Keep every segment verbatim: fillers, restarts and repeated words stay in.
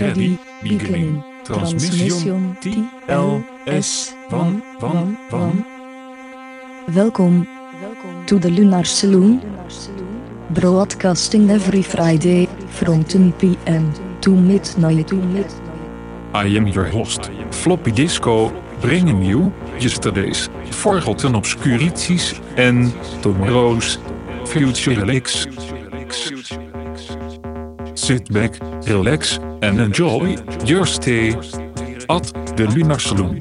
Ready, beginning, transmission, T L S, van, van, van. Welkom, to the Lunar Saloon, broadcasting every Friday, from ten p m to midnight. I am your host, Floppy Disco, bringing you yesterday's forgotten obscurities and tomorrow's future relics. Sit back, relax, and enjoy your stay at the Lunar Saloon.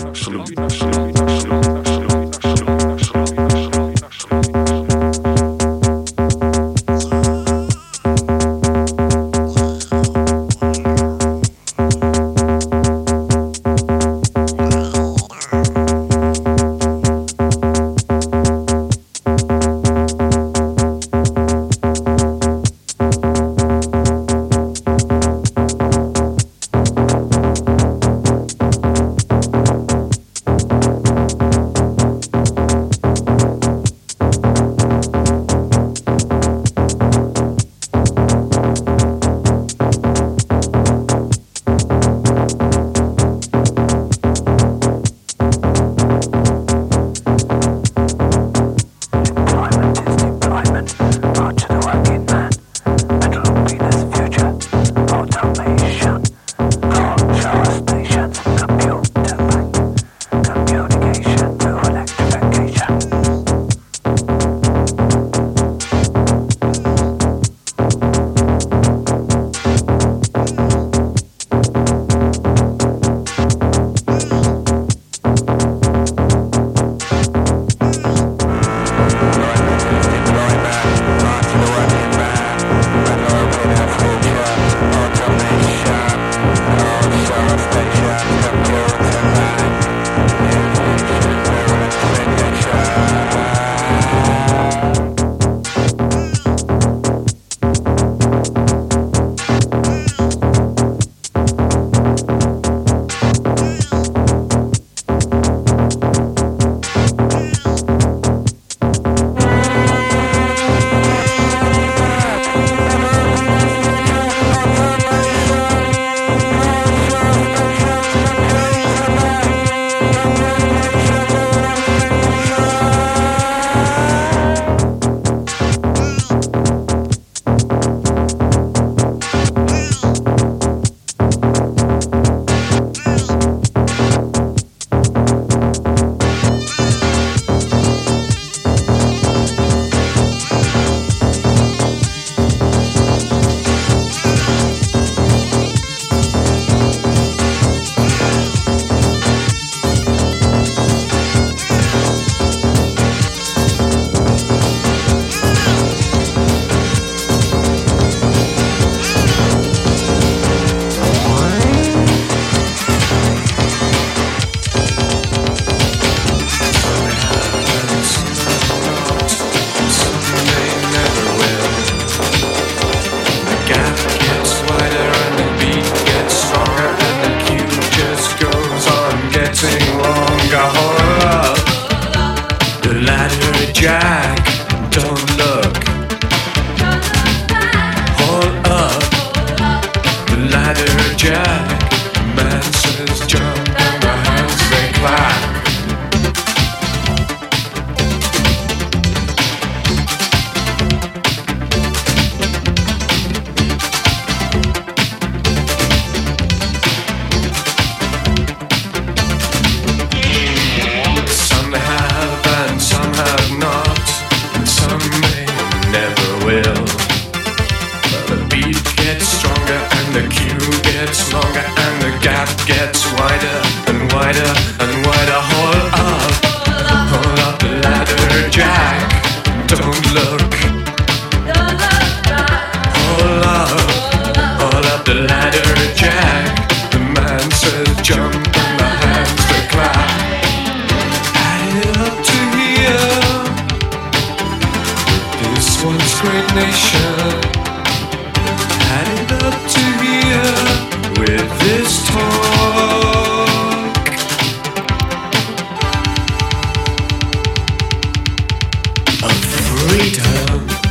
Freedom.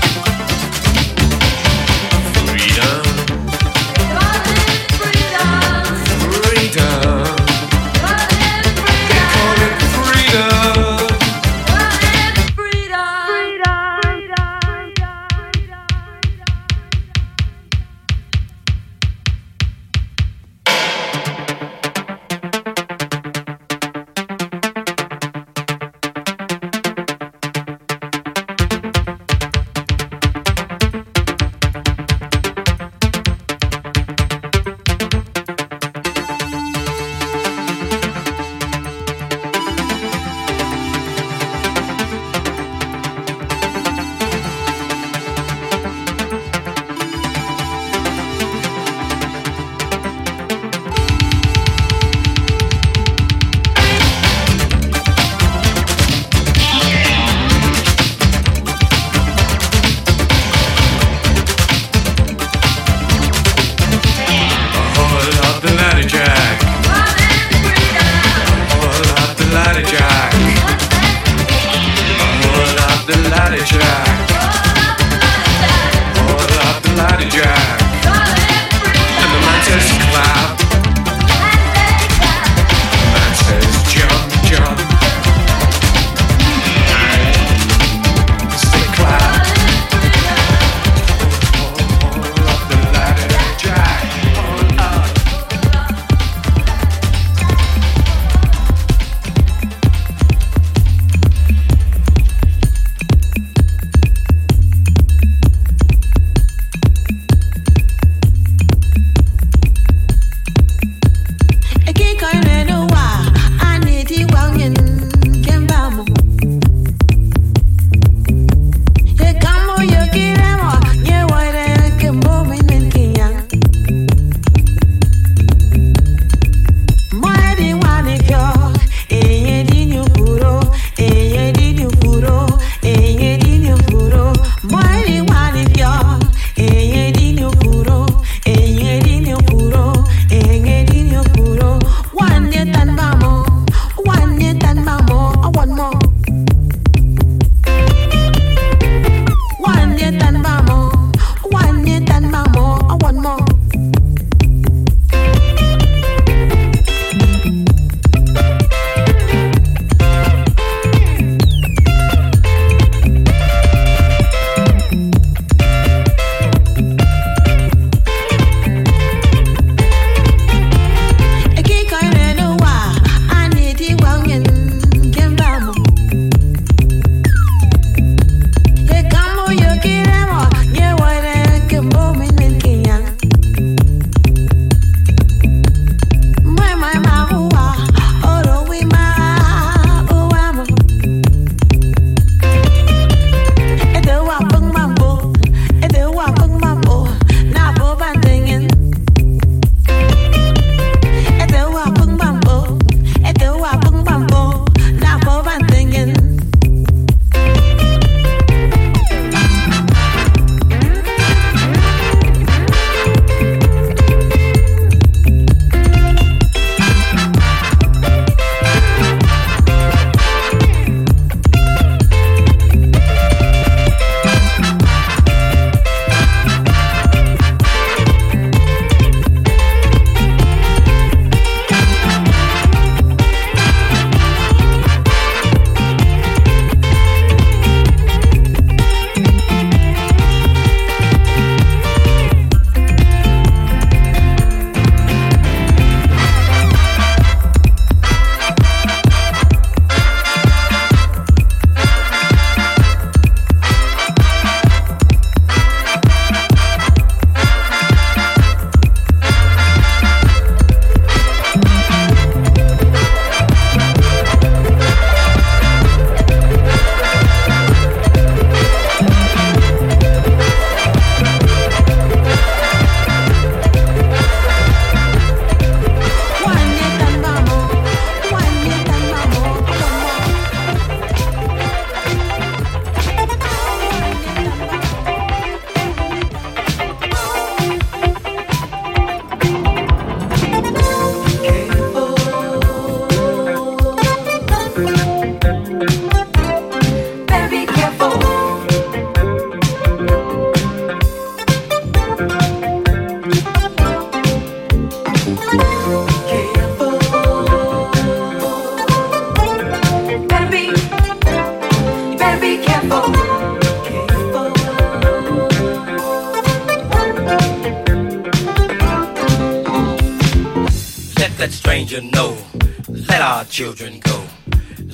Children go.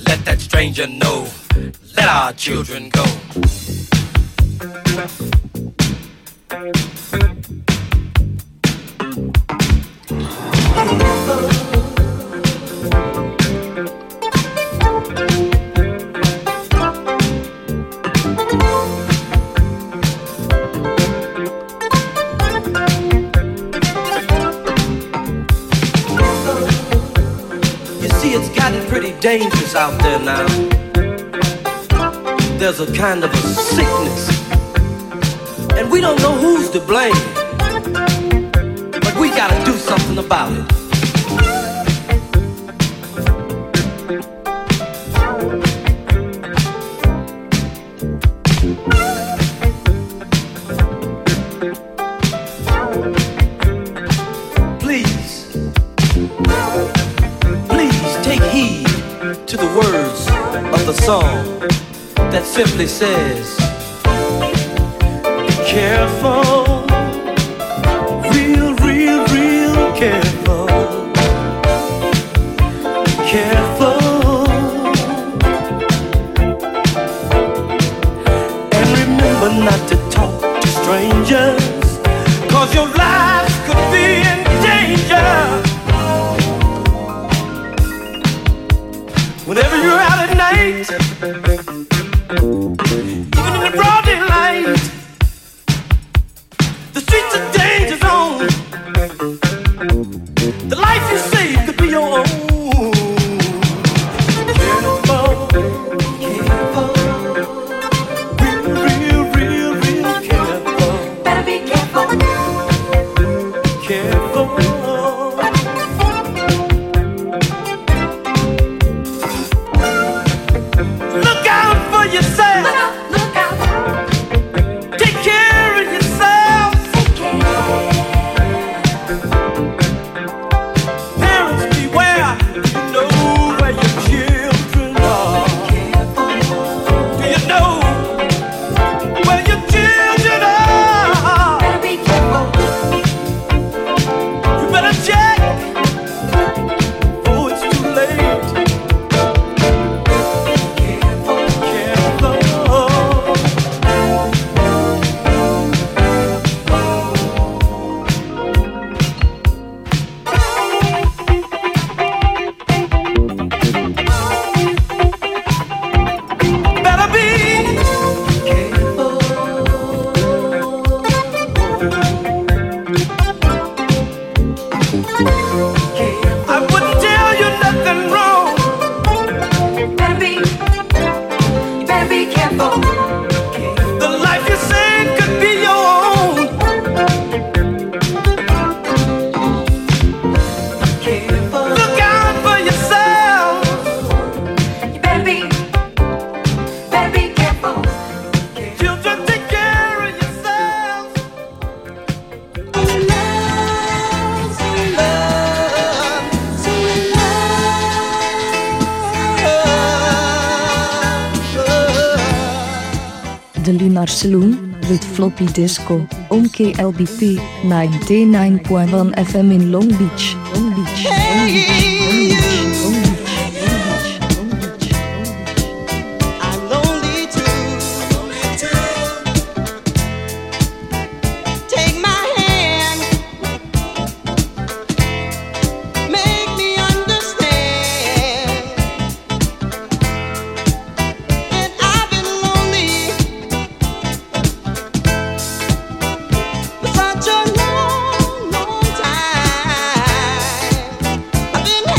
Let that stranger know. Let our children go. Dangerous out there now. There's a kind of a sickness, and we don't know who's to blame, but we gotta do something about it. Song that simply says, be careful, real, real, real careful, be careful, and remember not to talk to strangers, 'cause your lives could be in danger. Whenever you're out at night, even in the broad daylight, the streets are danger zone. The life you save could be your own. Careful, careful, real, real, real, real careful. Better be careful. Careful. Lunar Saloon with Floppy Disco on K L B P ninety-nine point one F M in Long Beach. Long Beach. Long Beach. Long Beach. I've been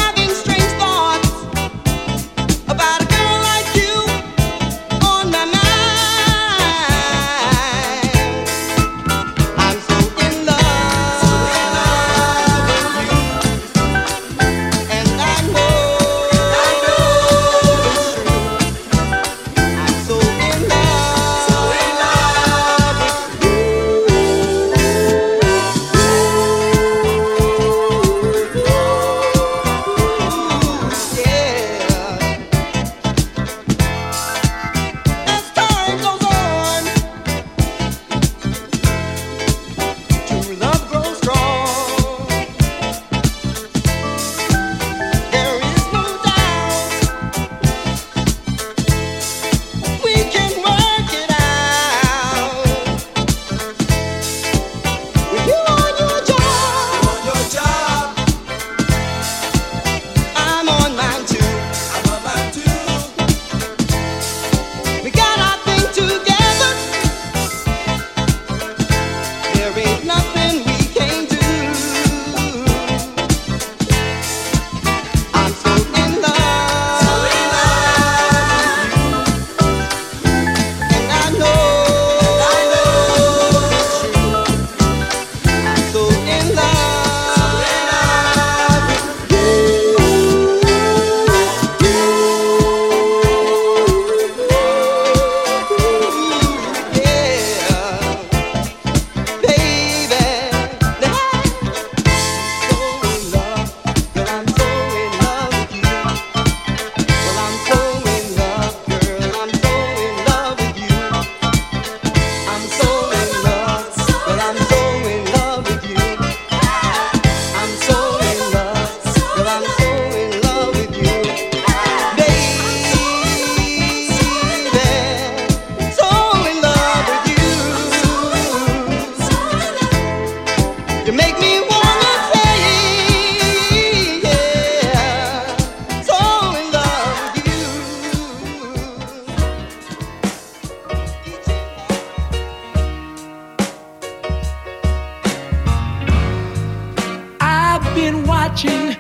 broken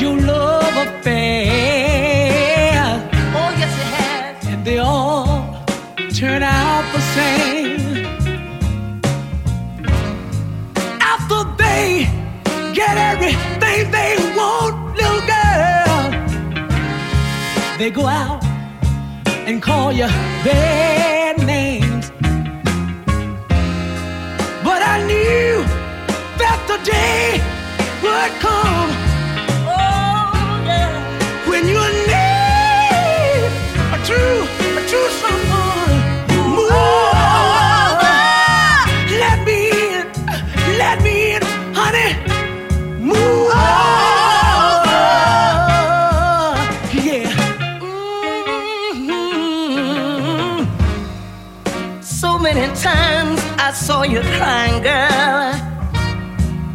your love affair. Oh, yes, it has. And they all turn out the same. After they get everything they want, little girl, they go out and call you their names. But I knew that the day would come, oh, yeah, when you need a true, a true someone. Move on, let me in, let me in, honey. Move on. Times I saw you crying, girl,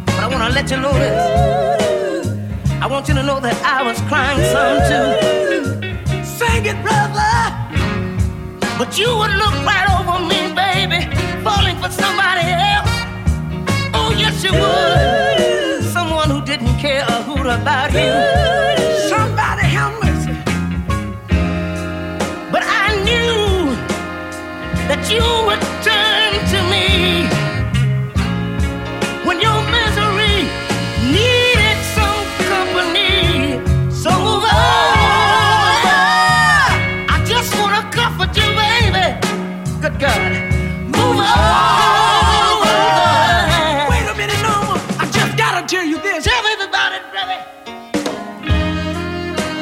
but I want to let you know this. I want you to know that I was crying some too. Sing it, brother. But you would look right over me, baby, falling for somebody else. Oh, yes, you would. Someone who didn't care a hoot about you. Somebody help me. But I knew that you would turn to me when your misery needed some company. So move on. I just want to comfort you, baby. Good God. Move on. Wait a minute, no. I just got to tell you this. Tell me about it, brother.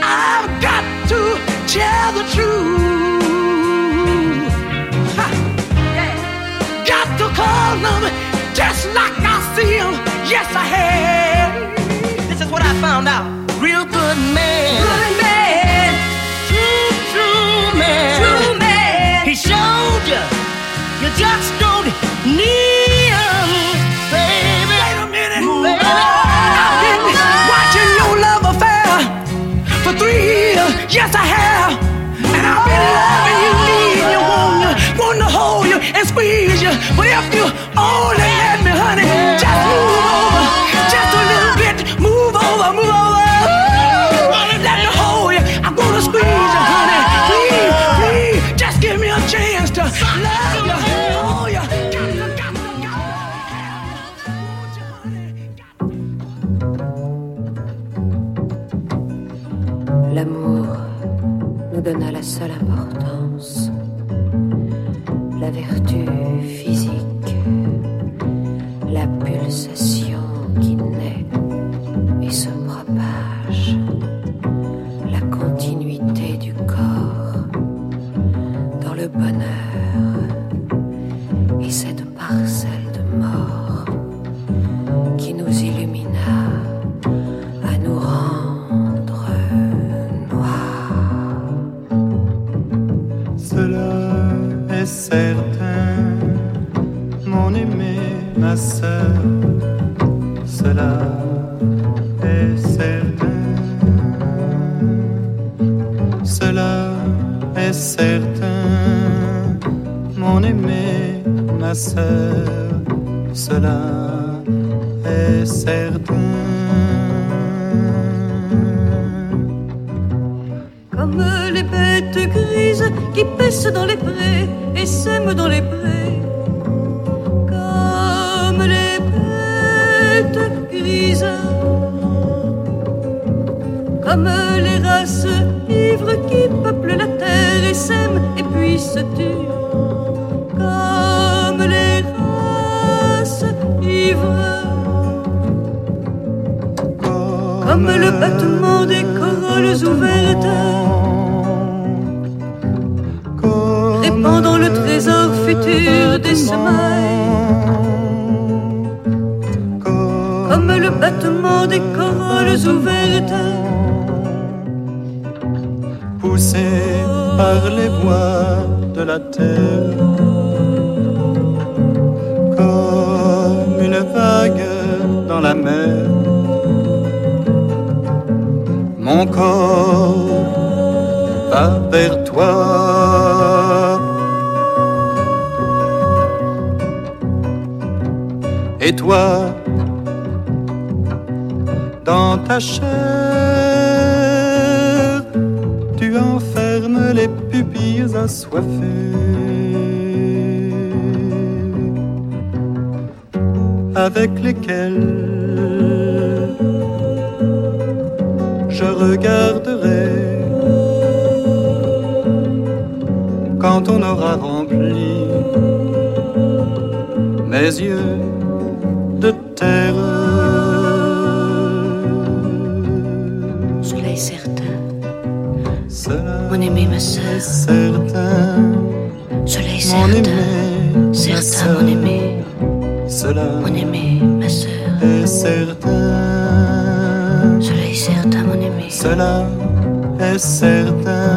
I've got to tell the truth. Call them just like I see them. Yes, I have. This is what I found out. Real good man. Good man. True, true man. True man. He showed you. You just don't need him, baby. Wait a minute, baby. I've been watching your love affair for three years. Yes, I have. And I've been loving you, needing you, wanting you, wanting to hold you and squeeze you. But if you only let me, honey, just move over, just a little bit, move over, move over. Let me hold you, I'm gonna squeeze you, honey. Please, please, just give me a chance to love you, hold you. Got you, got you, got you. L'amour nous donna la seule importance, la vertu physique, la pulsation qui naît et se propage, la continuité du corps dans le bonheur, et cette parcelle de mort qui nous illumina à nous rendre noirs. Cela est certain. Ma sœur, cela est certain, cela est certain, mon aimé, ma sœur, cela est certain. Comme les bêtes grises qui paissent dans les prés et sèment dans les prés, comme les races ivres qui peuplent la terre et s'aiment et puis se tuent, comme les races ivres, comme, comme le battement des corolles ouvertes, répandant le trésor futur des semailles. Comme le battement des corolles ouvertes, poussées par les bois de la terre, comme une vague dans la mer, mon corps va vers toi. Et toi, dans ta chair. Tu enfermes les pupilles assoiffées avec lesquelles je regarderai quand on aura rempli mes yeux de terre. Mon aimé, ma sœur, cela est certain. Certain, mon aimé, mon aimé, ma sœur, cela est certain, mon aimé, cela est certain,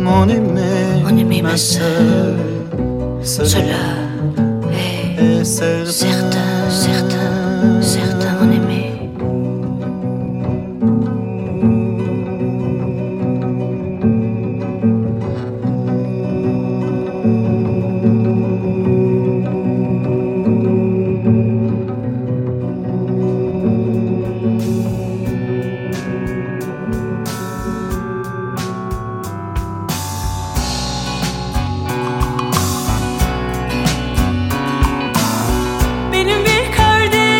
mon aimé, mon aimé, ma sœur, cela est certain, certain, certain, mon aimé. Benim bir kardeşim.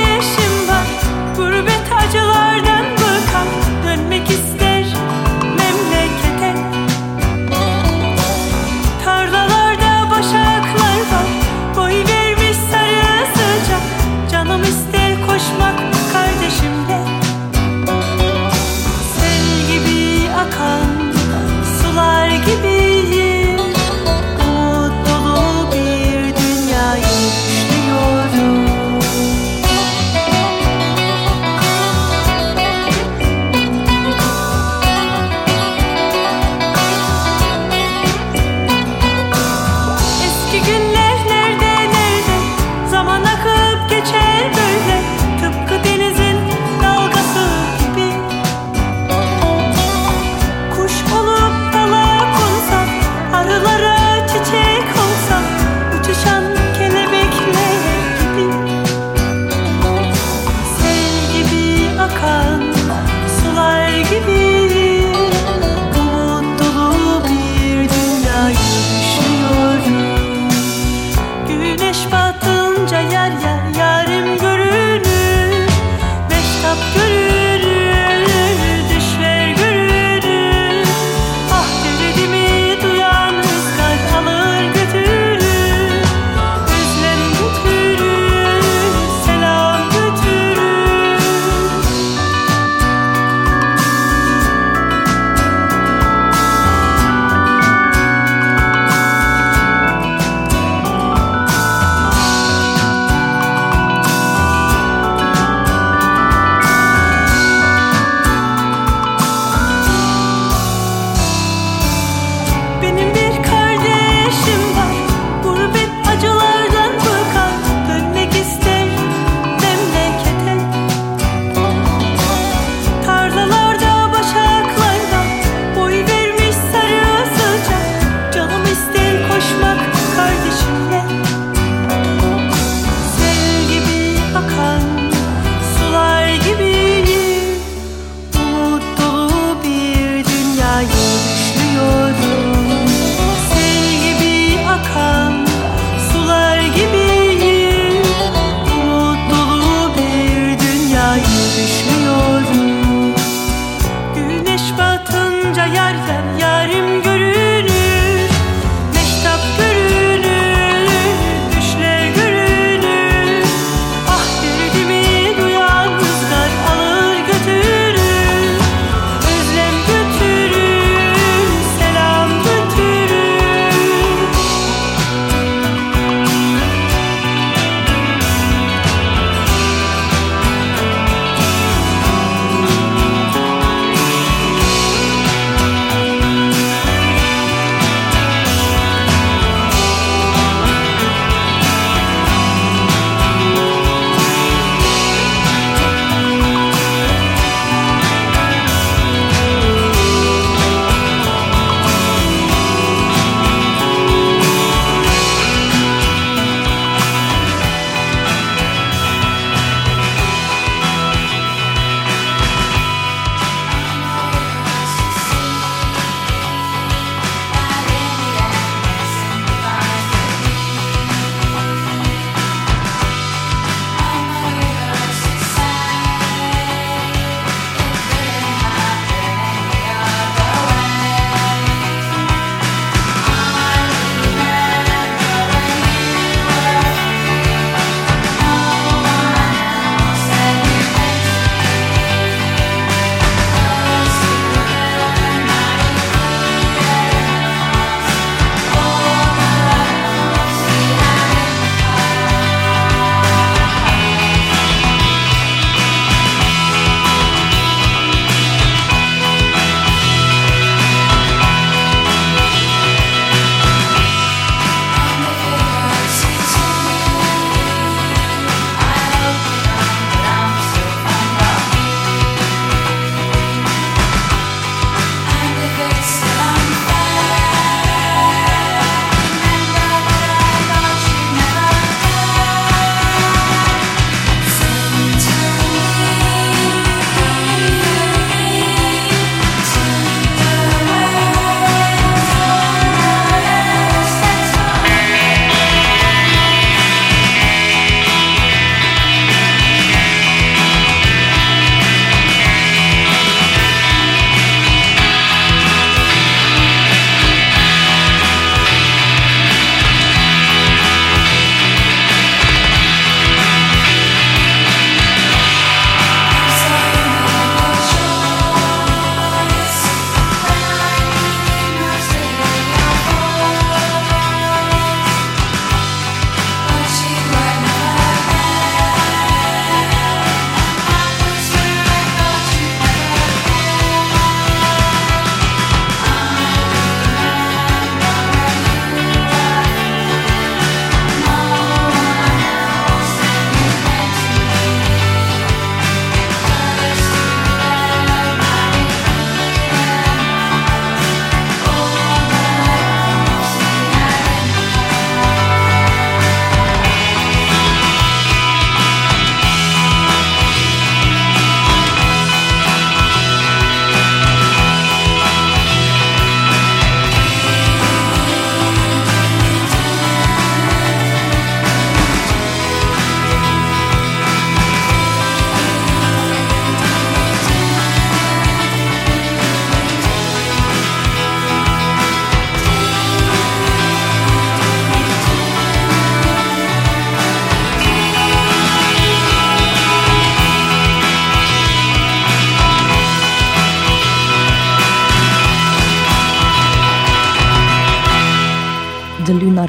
The Lunar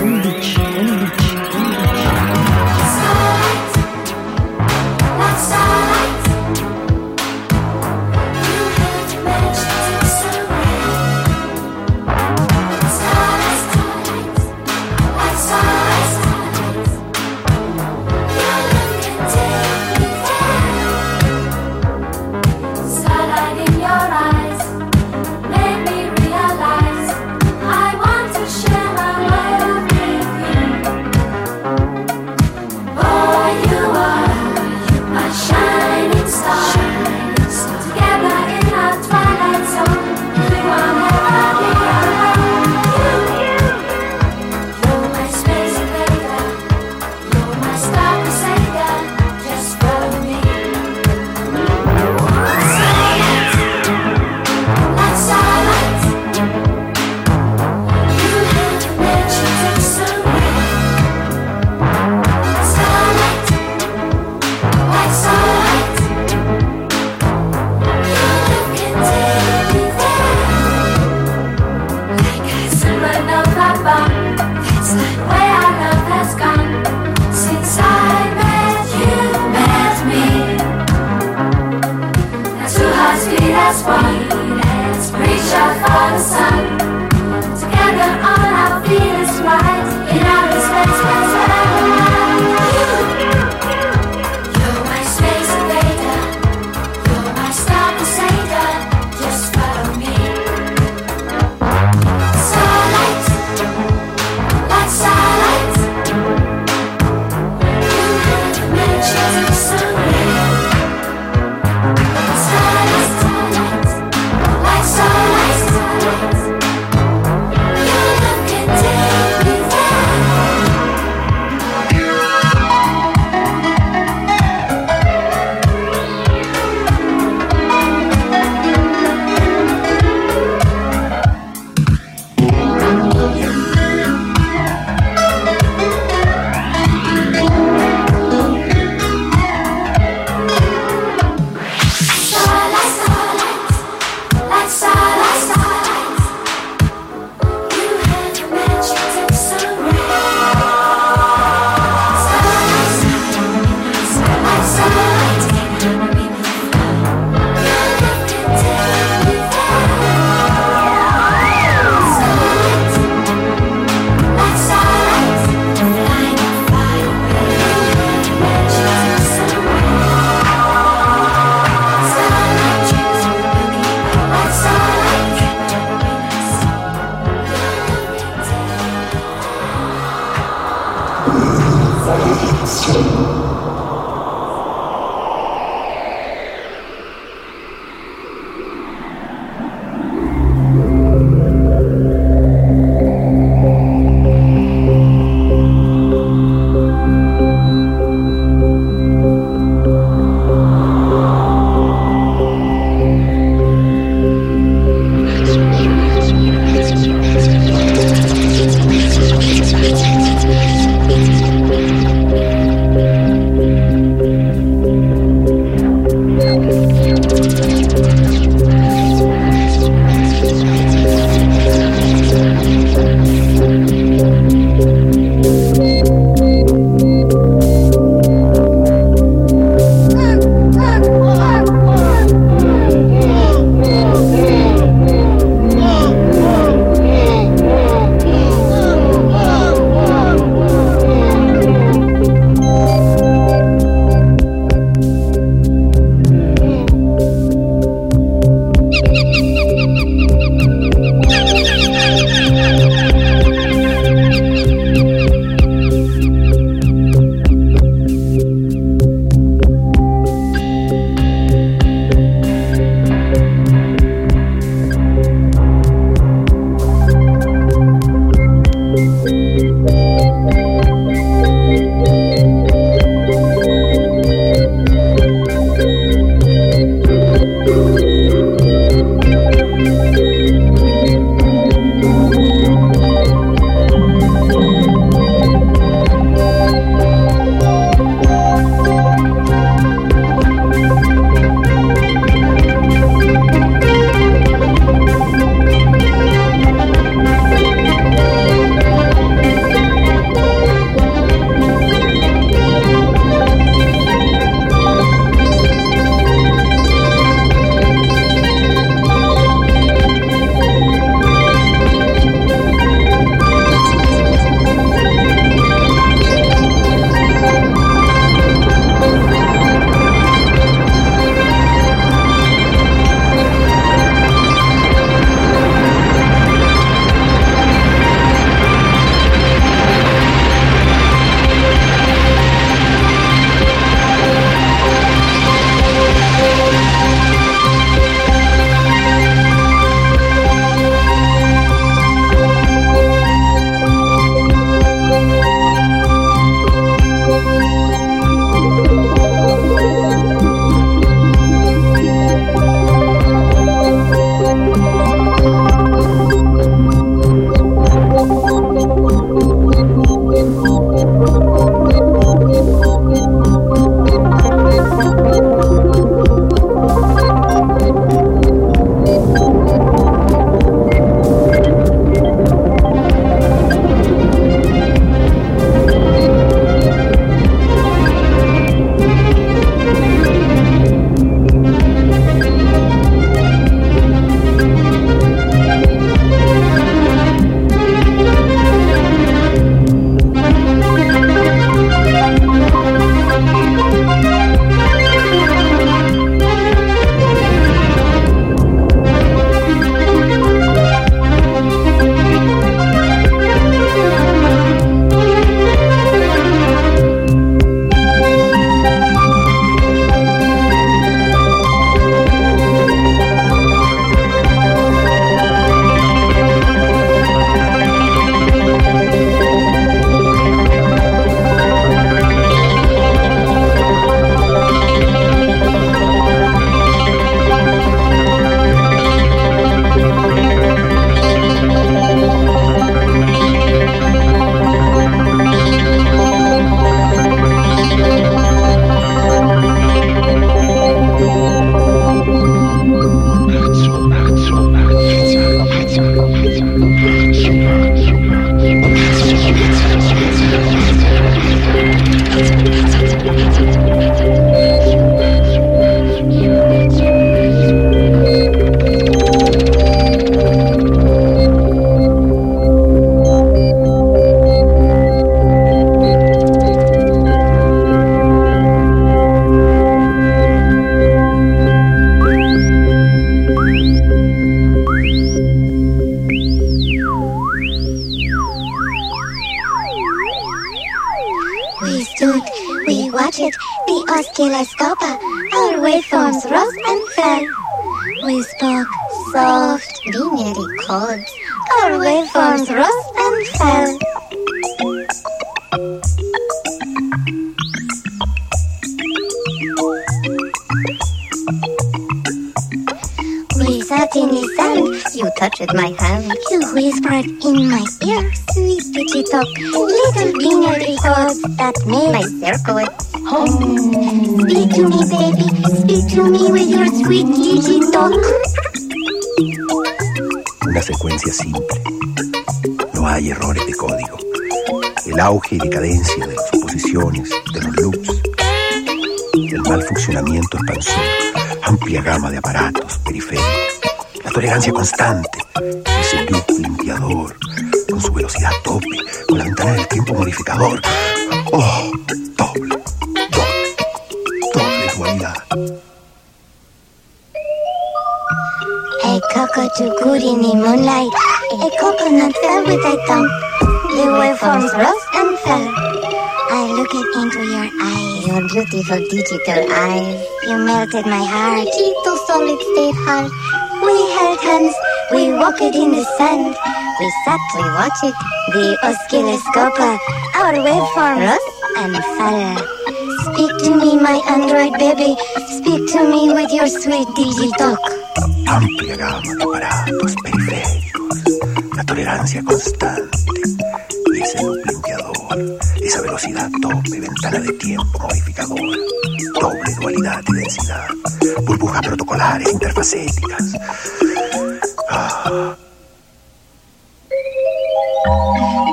Long Beach, Long Beach. Auge y decadencia de las suposiciones, de los loops, del mal funcionamiento expansor, amplia gama de aparatos periféricos, la tolerancia constante, ese loop limpiador, con su velocidad tope, con la ventana del tiempo modificador. ¡Oh! Doble, doble, doble dualidad. A cocoa too good in the moonlight, a coconut fell with a thump, the waveforms rose. I looked into your eyes, your beautiful digital eyes. You melted my heart into solid state heart. We held hands, we walked in the sand. We sat, we watched the oscilloscope, our waveform rose and fell. Speak to me, my android baby. Speak to me with your sweet digitalk. Amplia gama de aparatos periféricos, la tolerancia constante y ese loop limpiador. Esa velocidad tope, ventana de tiempo modificador, doble dualidad y densidad, burbujas protocolares, interfacéticas. Ah.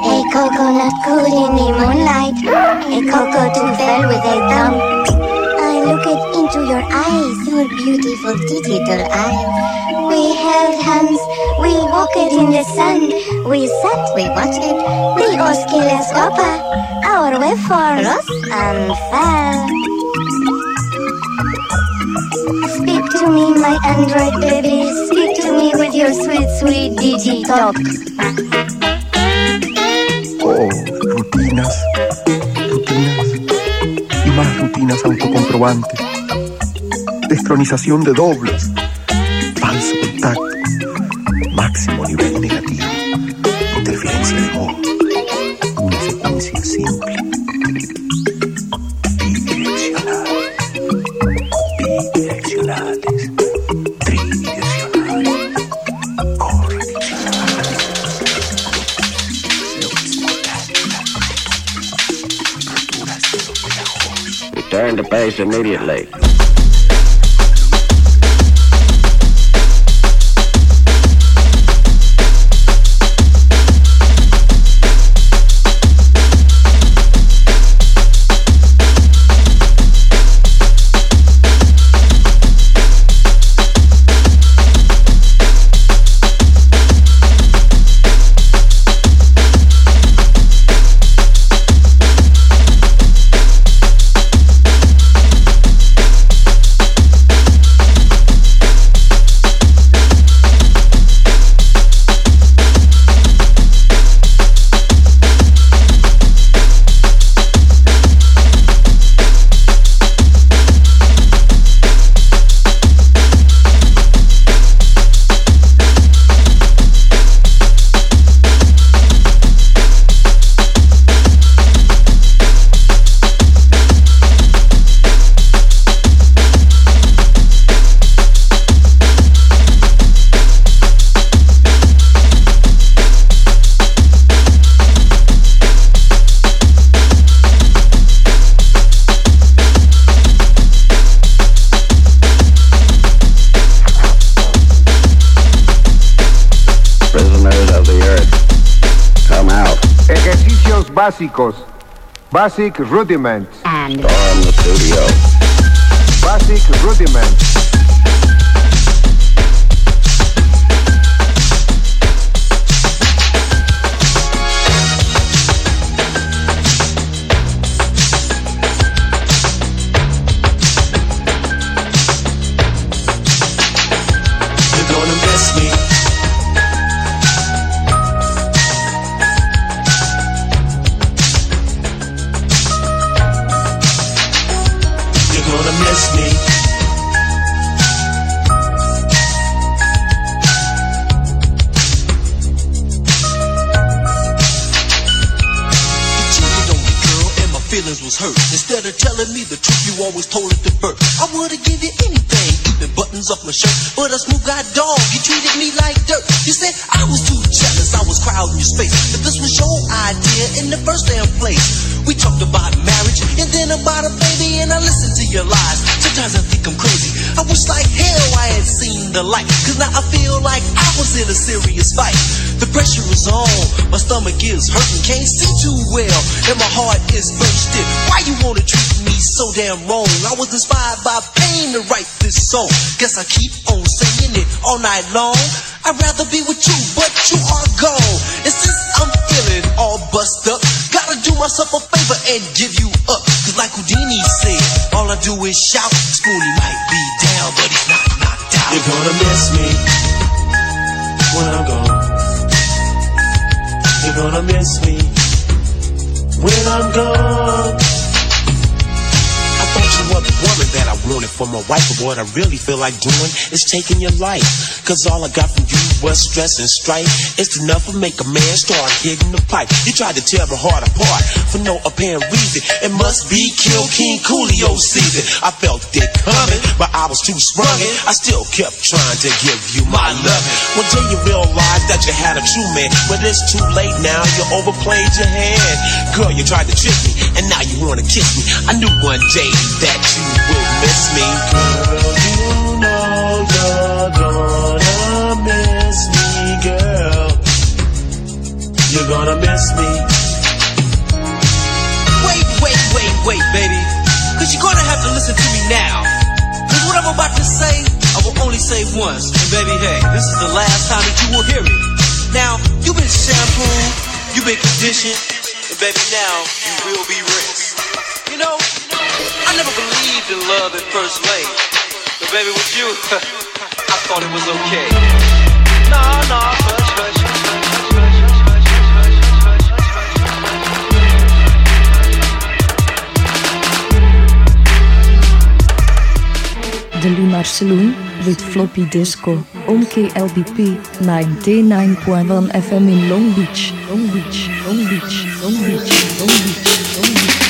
A coconut cool in the moonlight, a cocoa too fell with a thumb. I looked into your eyes, your beautiful digital eyes. We held hands, we walked in the sand, we sat, we watched it, the oscilloscope, our waveform rose and fell. Speak to me, my android baby, speak to me with your sweet, sweet digitalk. Oh, rutinas, rutinas, y más rutinas autocomprobantes, destronización de dobles. Falso contacto, máximo nivel negativo, interferencia de modo, una secuencia simple, bidireccional, bidireccionales, tridireccionales, correccionales, roturas de los pedajos. Return to base immediately. Basic rudiment. And on the studio. Basic rudiment. Hurt. Instead of telling me the truth, you always told it to birth. I would've given anything, even buttons off my shirt. But a smooth-eyed dog, you treated me like dirt. You said I was too jealous, I was crowding your space. If this was your idea in the first damn place, we talked about marriage and then about a baby, and I listened to your lies. Sometimes I think I'm crazy. I wish like hell I had seen the light, cause now I feel like I was in a serious fight. The pressure is on, my stomach is hurting, can't see too well, and my heart is bursting. Why you wanna treat me so damn wrong? I was inspired by pain to write this song. Guess I keep on singing it all night long. I'd rather be with you, but you are gone. And since I'm feeling all bust up, gotta do myself a favor and give you up. Cause like Houdini said, all I do is shout. Schoolie might be down, but he's not knocked out. You're gonna miss me when I'm gone. You're gonna miss me when I'm gone. I thought you were the woman that I wanted for my wife, but what I really feel like doing is taking your life. Cause all I got from you was stress and strife. It's enough to make a man start hitting the pipe. You tried to tear my heart apart for no apparent reason. It must be Kill King Coolio season. I felt it coming, but I was too sprung. I still kept trying to give you my love. One day you realized that you had a true man, but it's too late now, you overplayed your hand. Girl, you tried to trick me, and now you wanna kiss me. I knew one day that you would miss me. Girl, you know you're gonna miss me, girl. You're gonna miss me. Wait, wait, wait, wait, baby. Cause you're gonna have to listen to me now. Cause what I'm about to say, I will only say once. And baby, hey, this is the last time that you will hear it. Now, you've been shampooed, you've been conditioned, and baby, now you will be rinsed. You know, I never believed in love at first sight, but baby, with you, I thought it was okay. No, no, hush, hush, hush, hush, hush, hush, hush, hush. The Lunar Saloon with Floppy Disco on K L B P ninety-nine point one F M in Long Beach. Long Beach, Long Beach, Long Beach, Long Beach, Long Beach.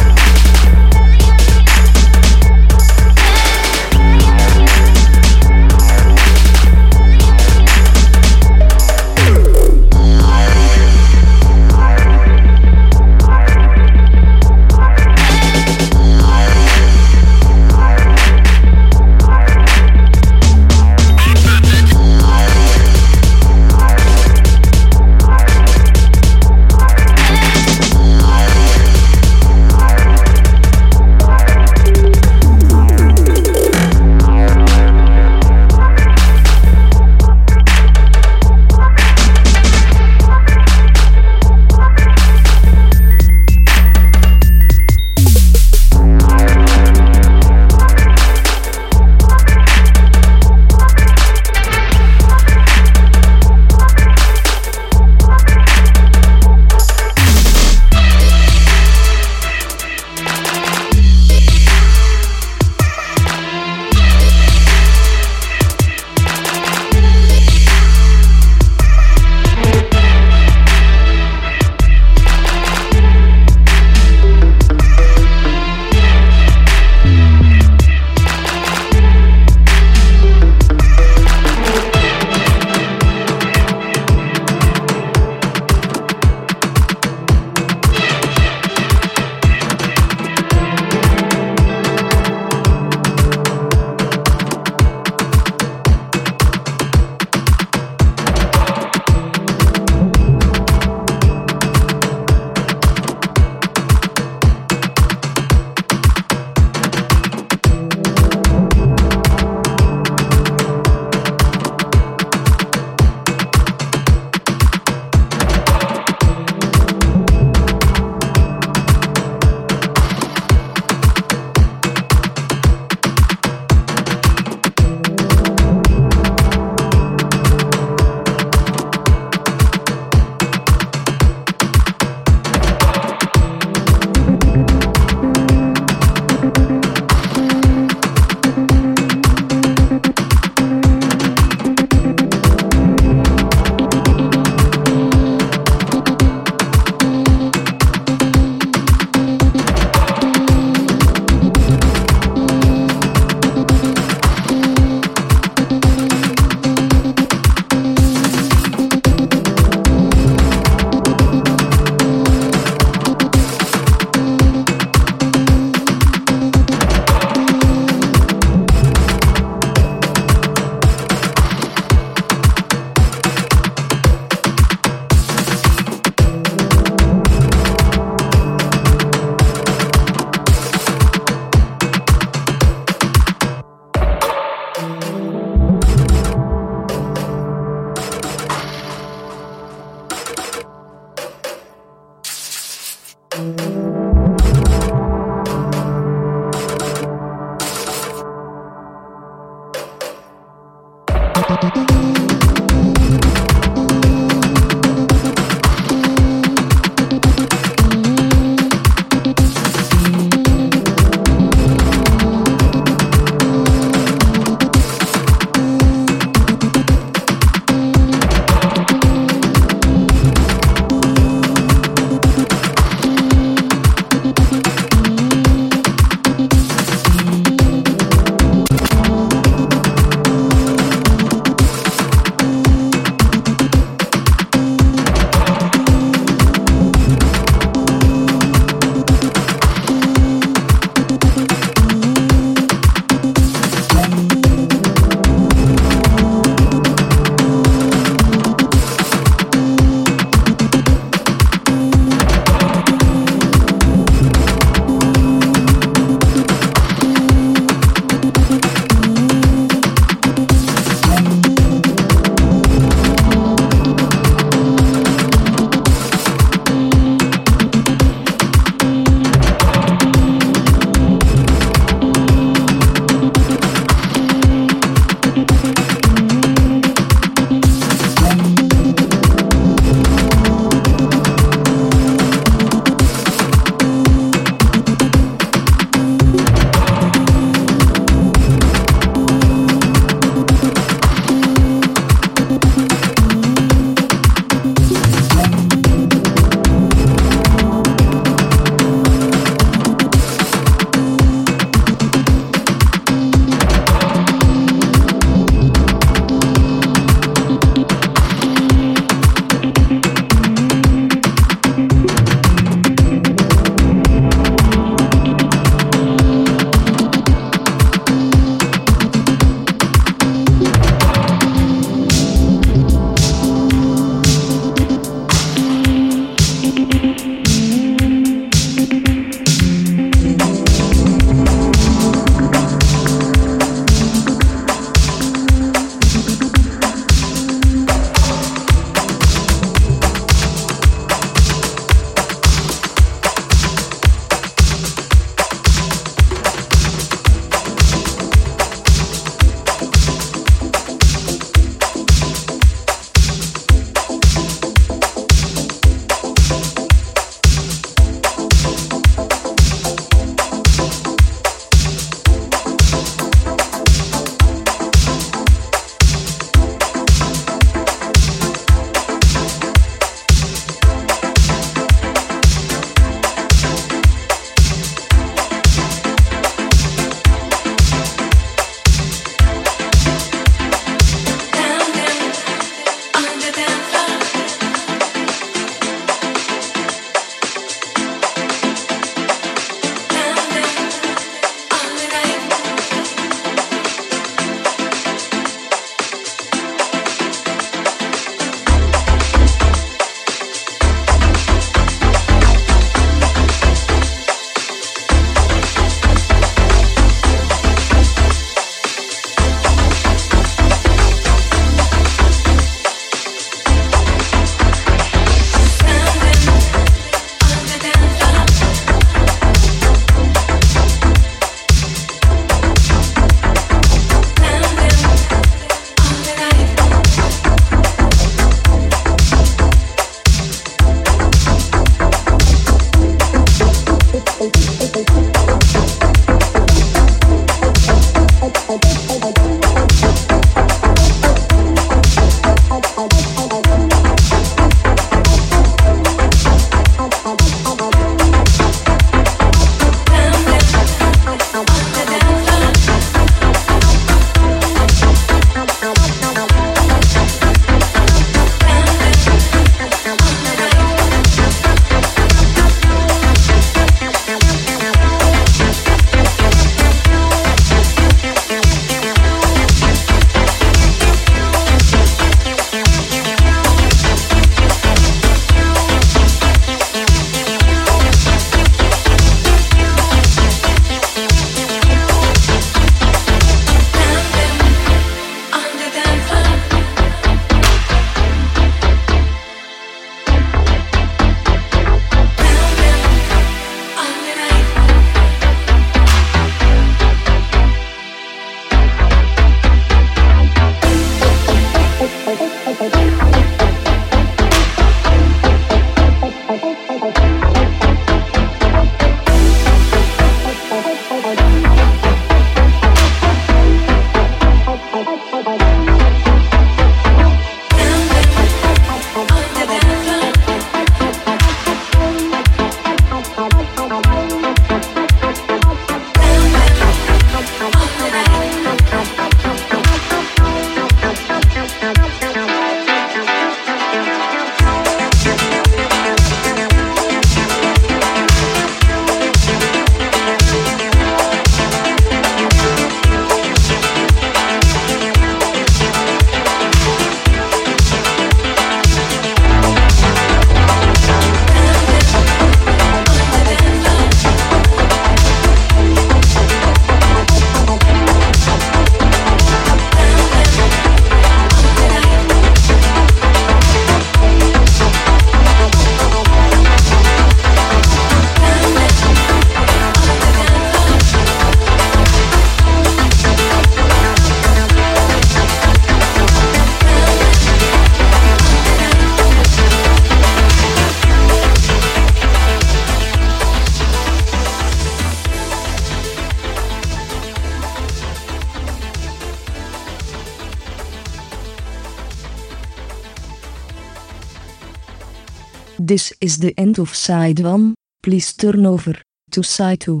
This is the end of side one, please turn over to side two.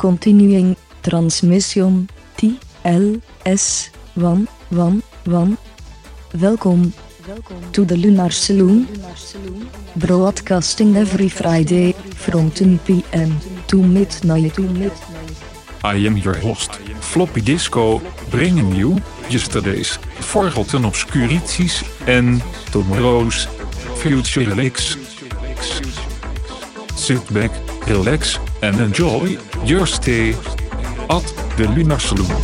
Continuing transmission T L S one one one. Welcome to the Lunar Saloon, broadcasting every Friday from ten p.m. to midnight. I am your host, Floppy Disco, bringing you yesterday's forgotten obscurities and tomorrow's future relics. Sit back, relax and enjoy your stay at the Lunar Saloon.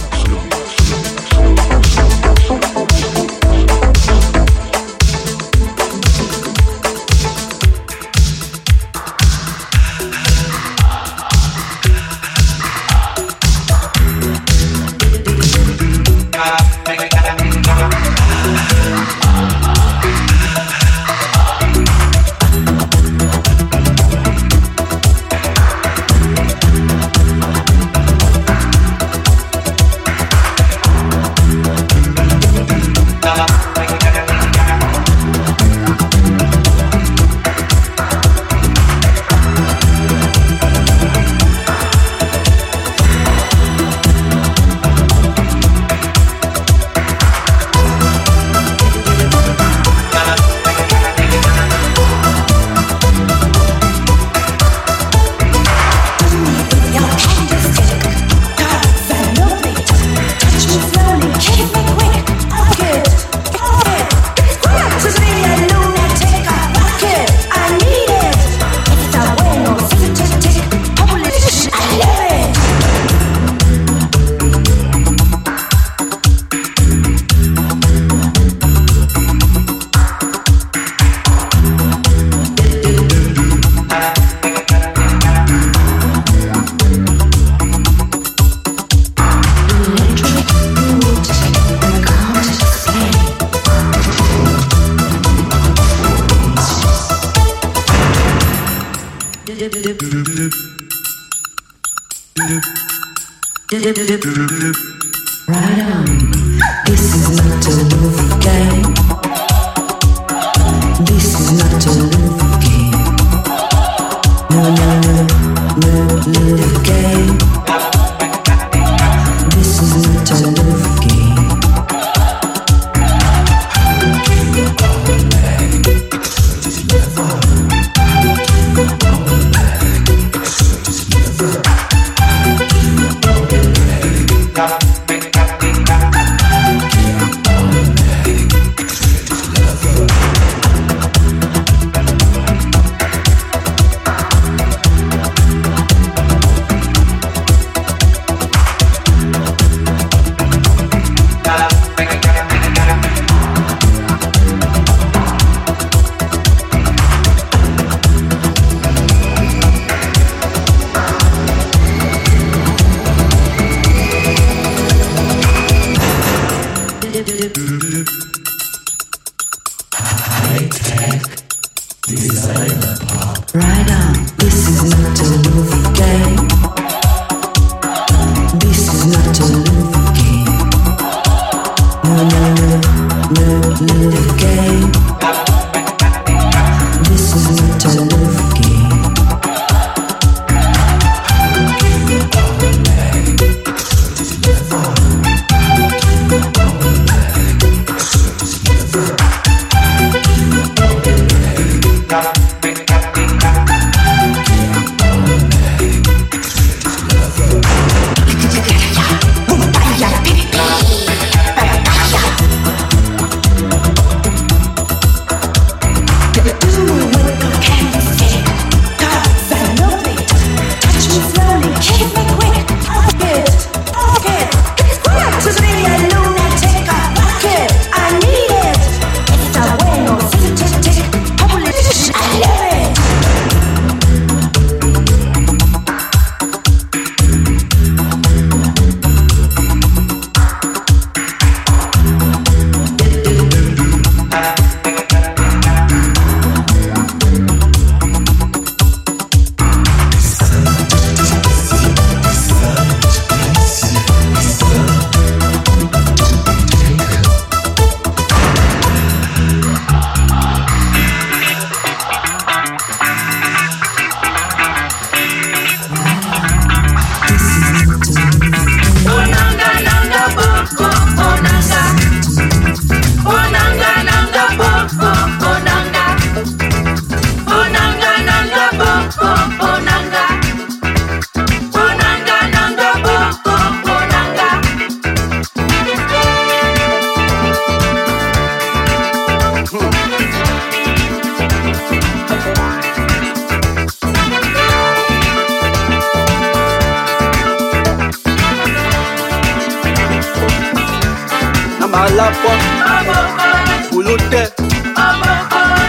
Malapon, Ulute,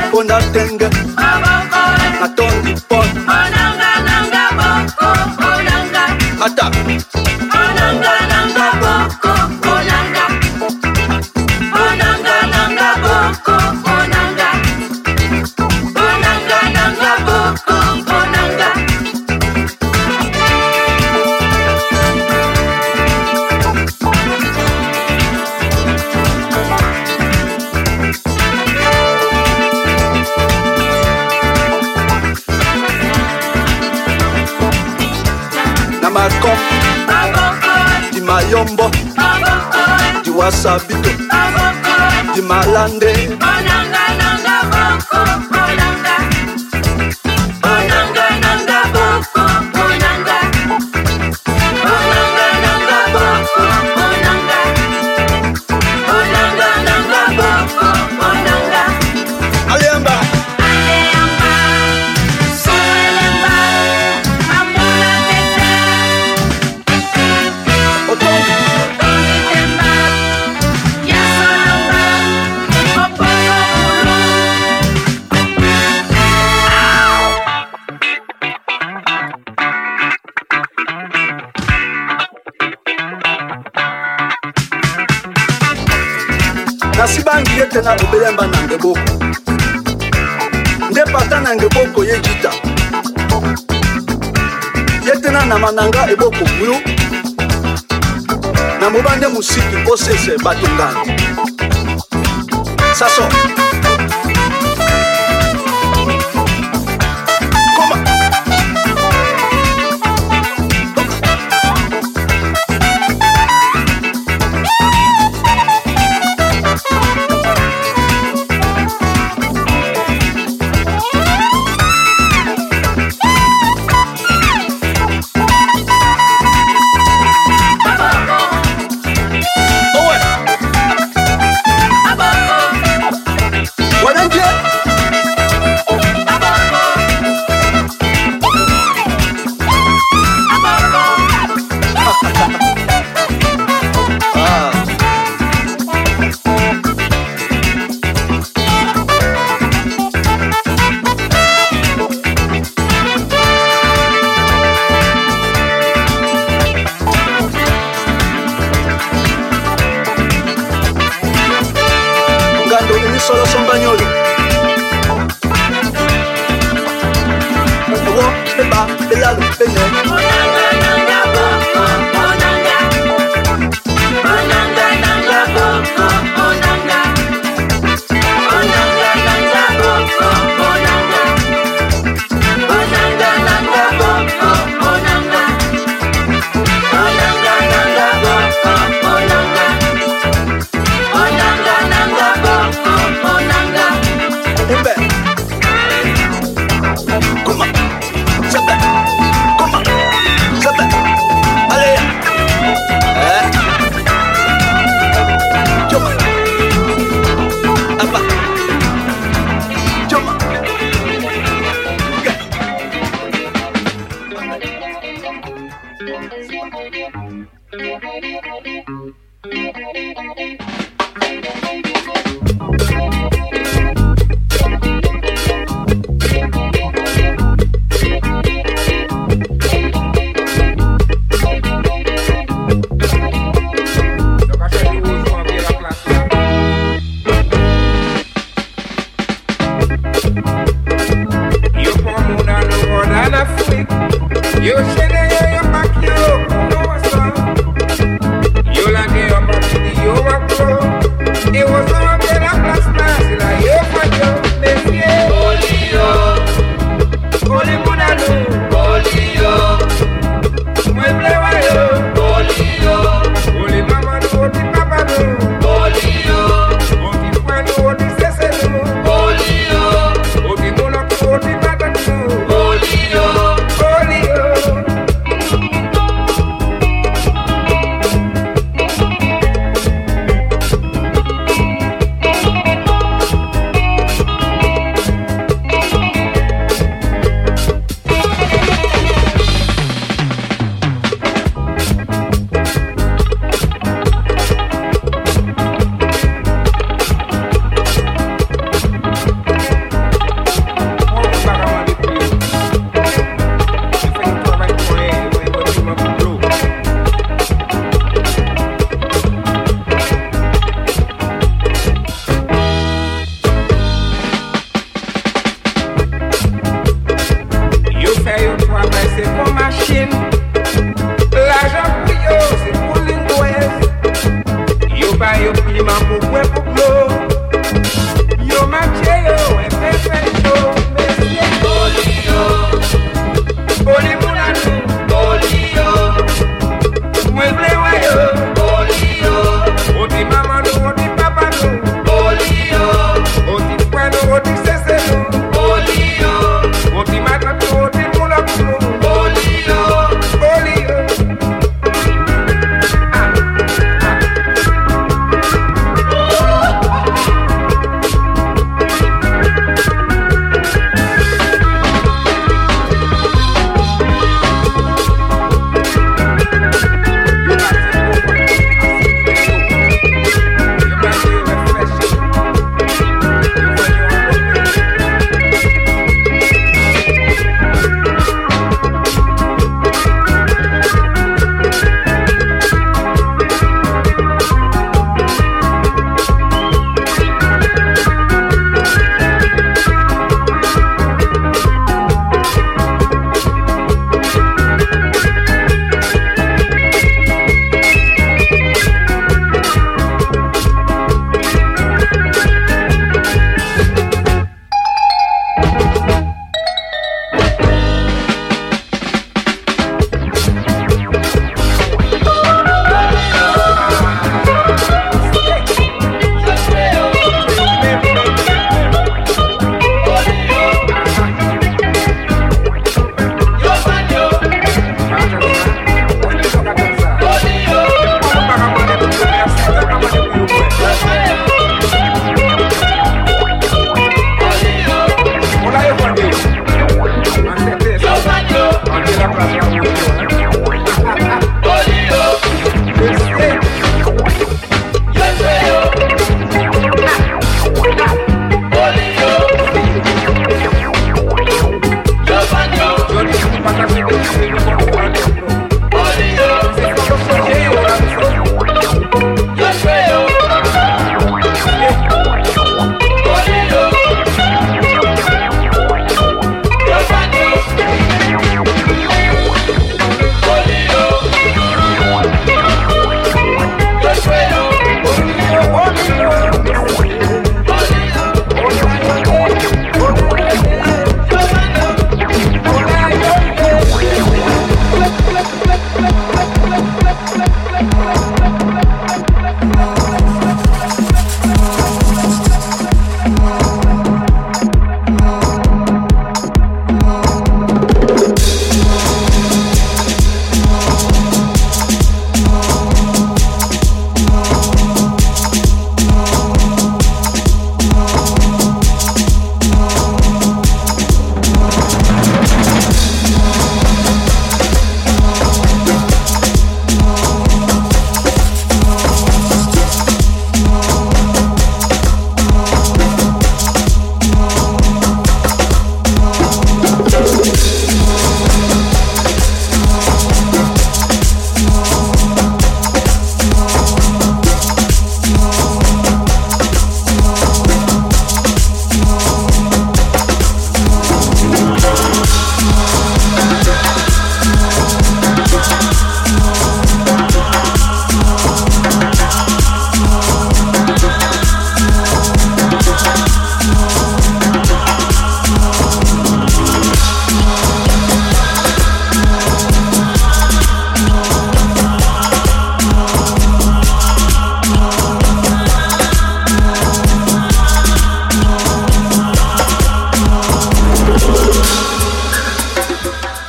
Ponda Tenga, Atongi Pon, Nanga, Nanga Boko, Nanga, Attack, Nanga, Nanga Boko, Nanga, Nanga, Nanga Boko, Nanga, Nanga, Nanga Boko, Nanga. Di Mayombo, di Wasabito, di Malande, Nanga Nanga Boko, Nanga, Nanga Nanga Boko, Nanga, Nanga Nanga Boko, Nanga, Nanga Nanga Boko, Nanga. Alemba, Alemba, Salemba. Tena obelemba Nanga 'Boko nde pata Nanga 'Boko ye jita yetena na mananga eboko bulu na mobande musiki osese batungana saso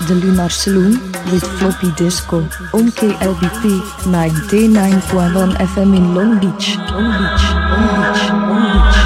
The Lunar Saloon with Floppy Disco on K L B P ninety-nine point one F M in Long Beach. Long Beach, Long Beach, Long Beach.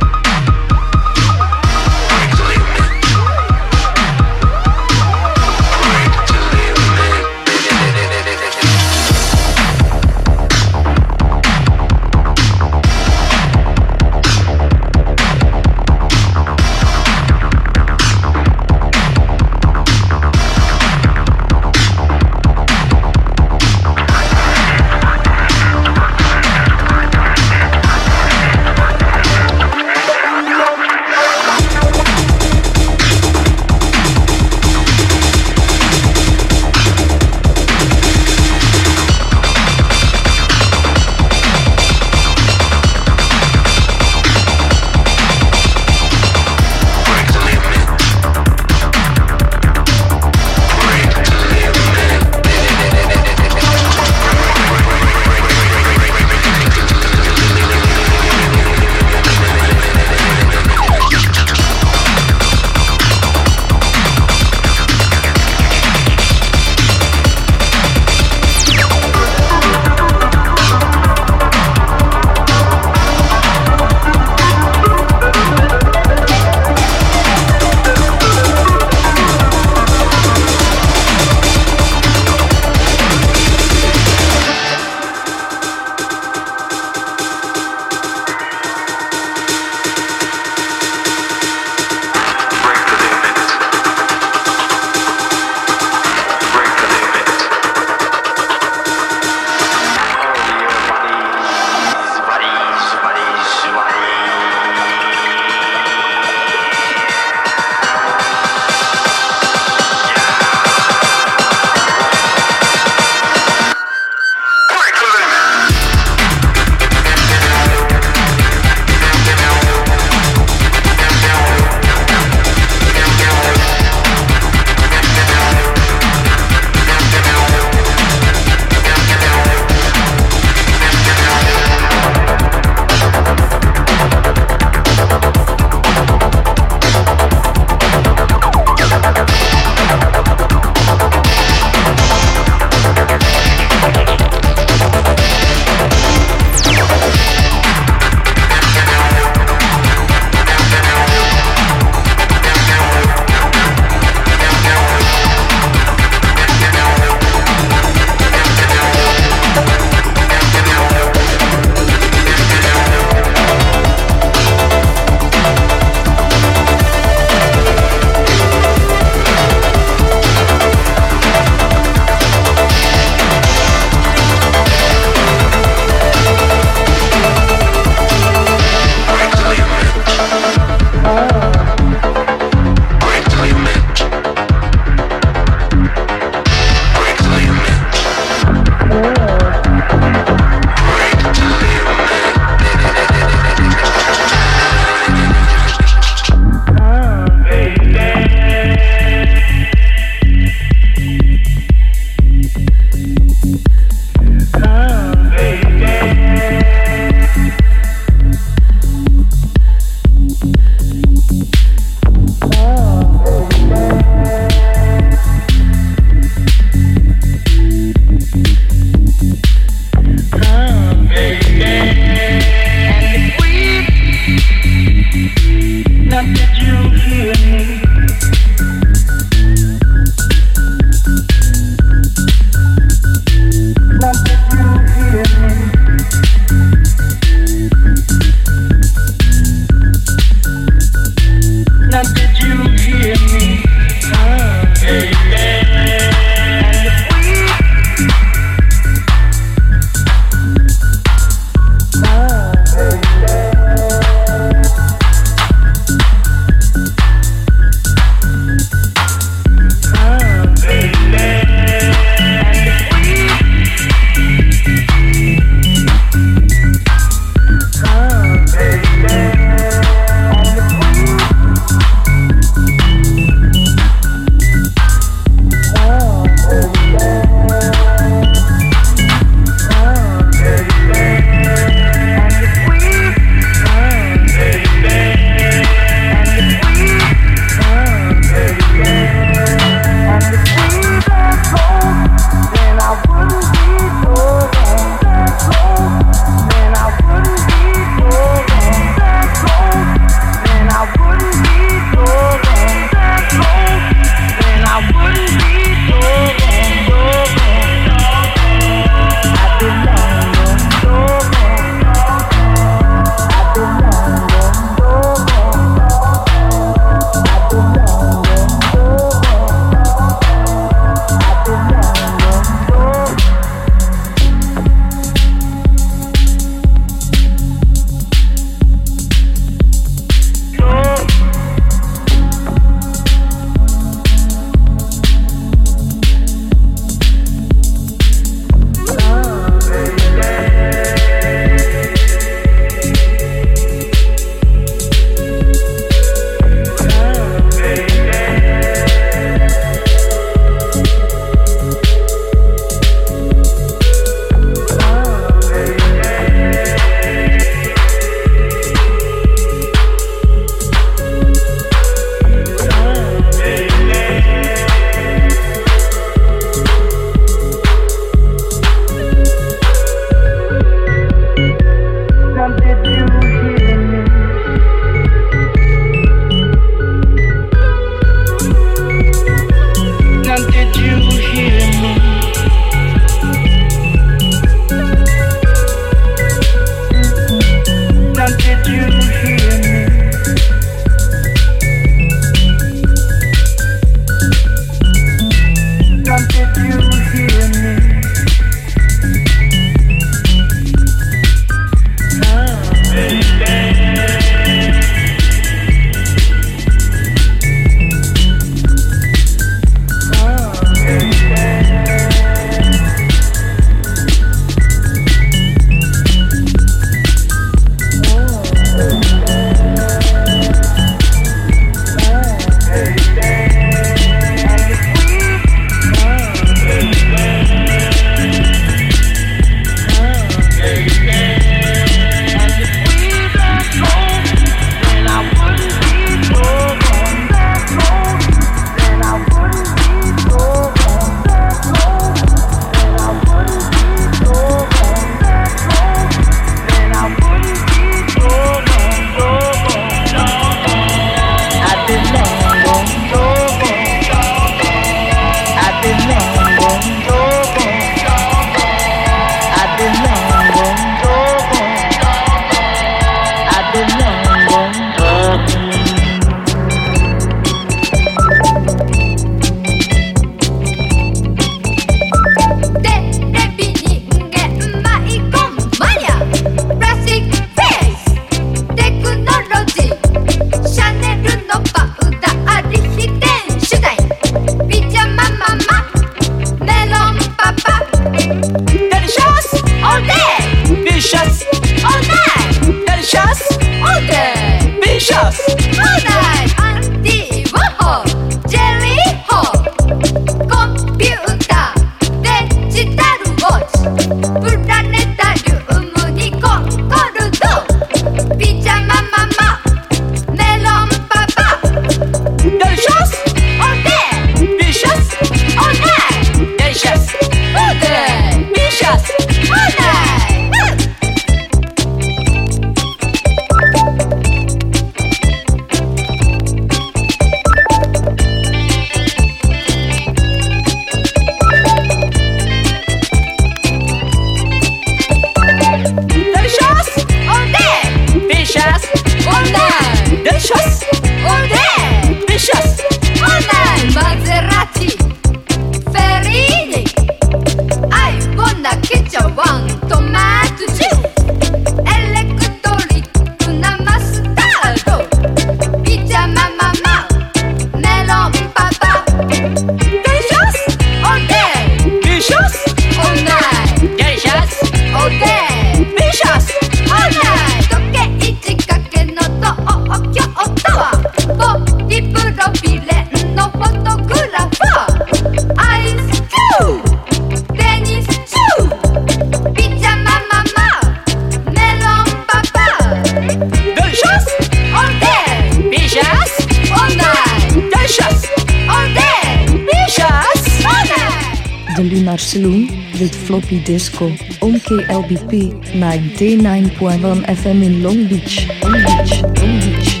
the Lunar Saloon with Floppy Disco on K L B P ninety-nine point one F M in Long Beach. Long Beach, Long Beach.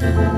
Bye.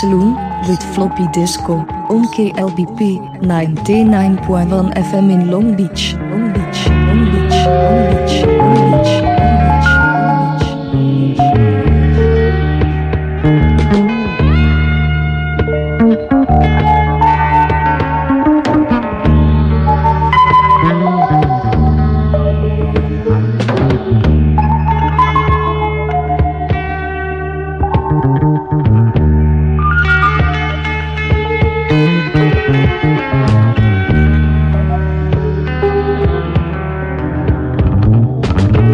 Saloon with Floppy Disco on K L B P ninety-nine point one F M in Long Beach. Long Beach, Long Beach, Long Beach, Long Beach. Thank you.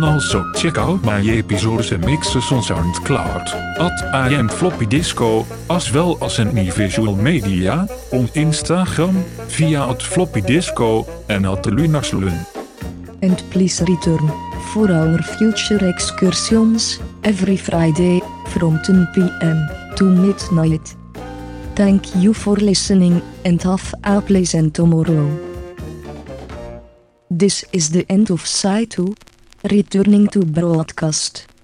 Also check out my episodes and mixes on SoundCloud, at I am Floppy Disco, as well as in my visual media, on Instagram, via at Floppy Disco, and at the Lunar Saloon. And please return, for our future excursions, every Friday, from ten p.m. to midnight. Thank you for listening, and have a pleasant tomorrow. This is the end of Side two. Returning to broadcast.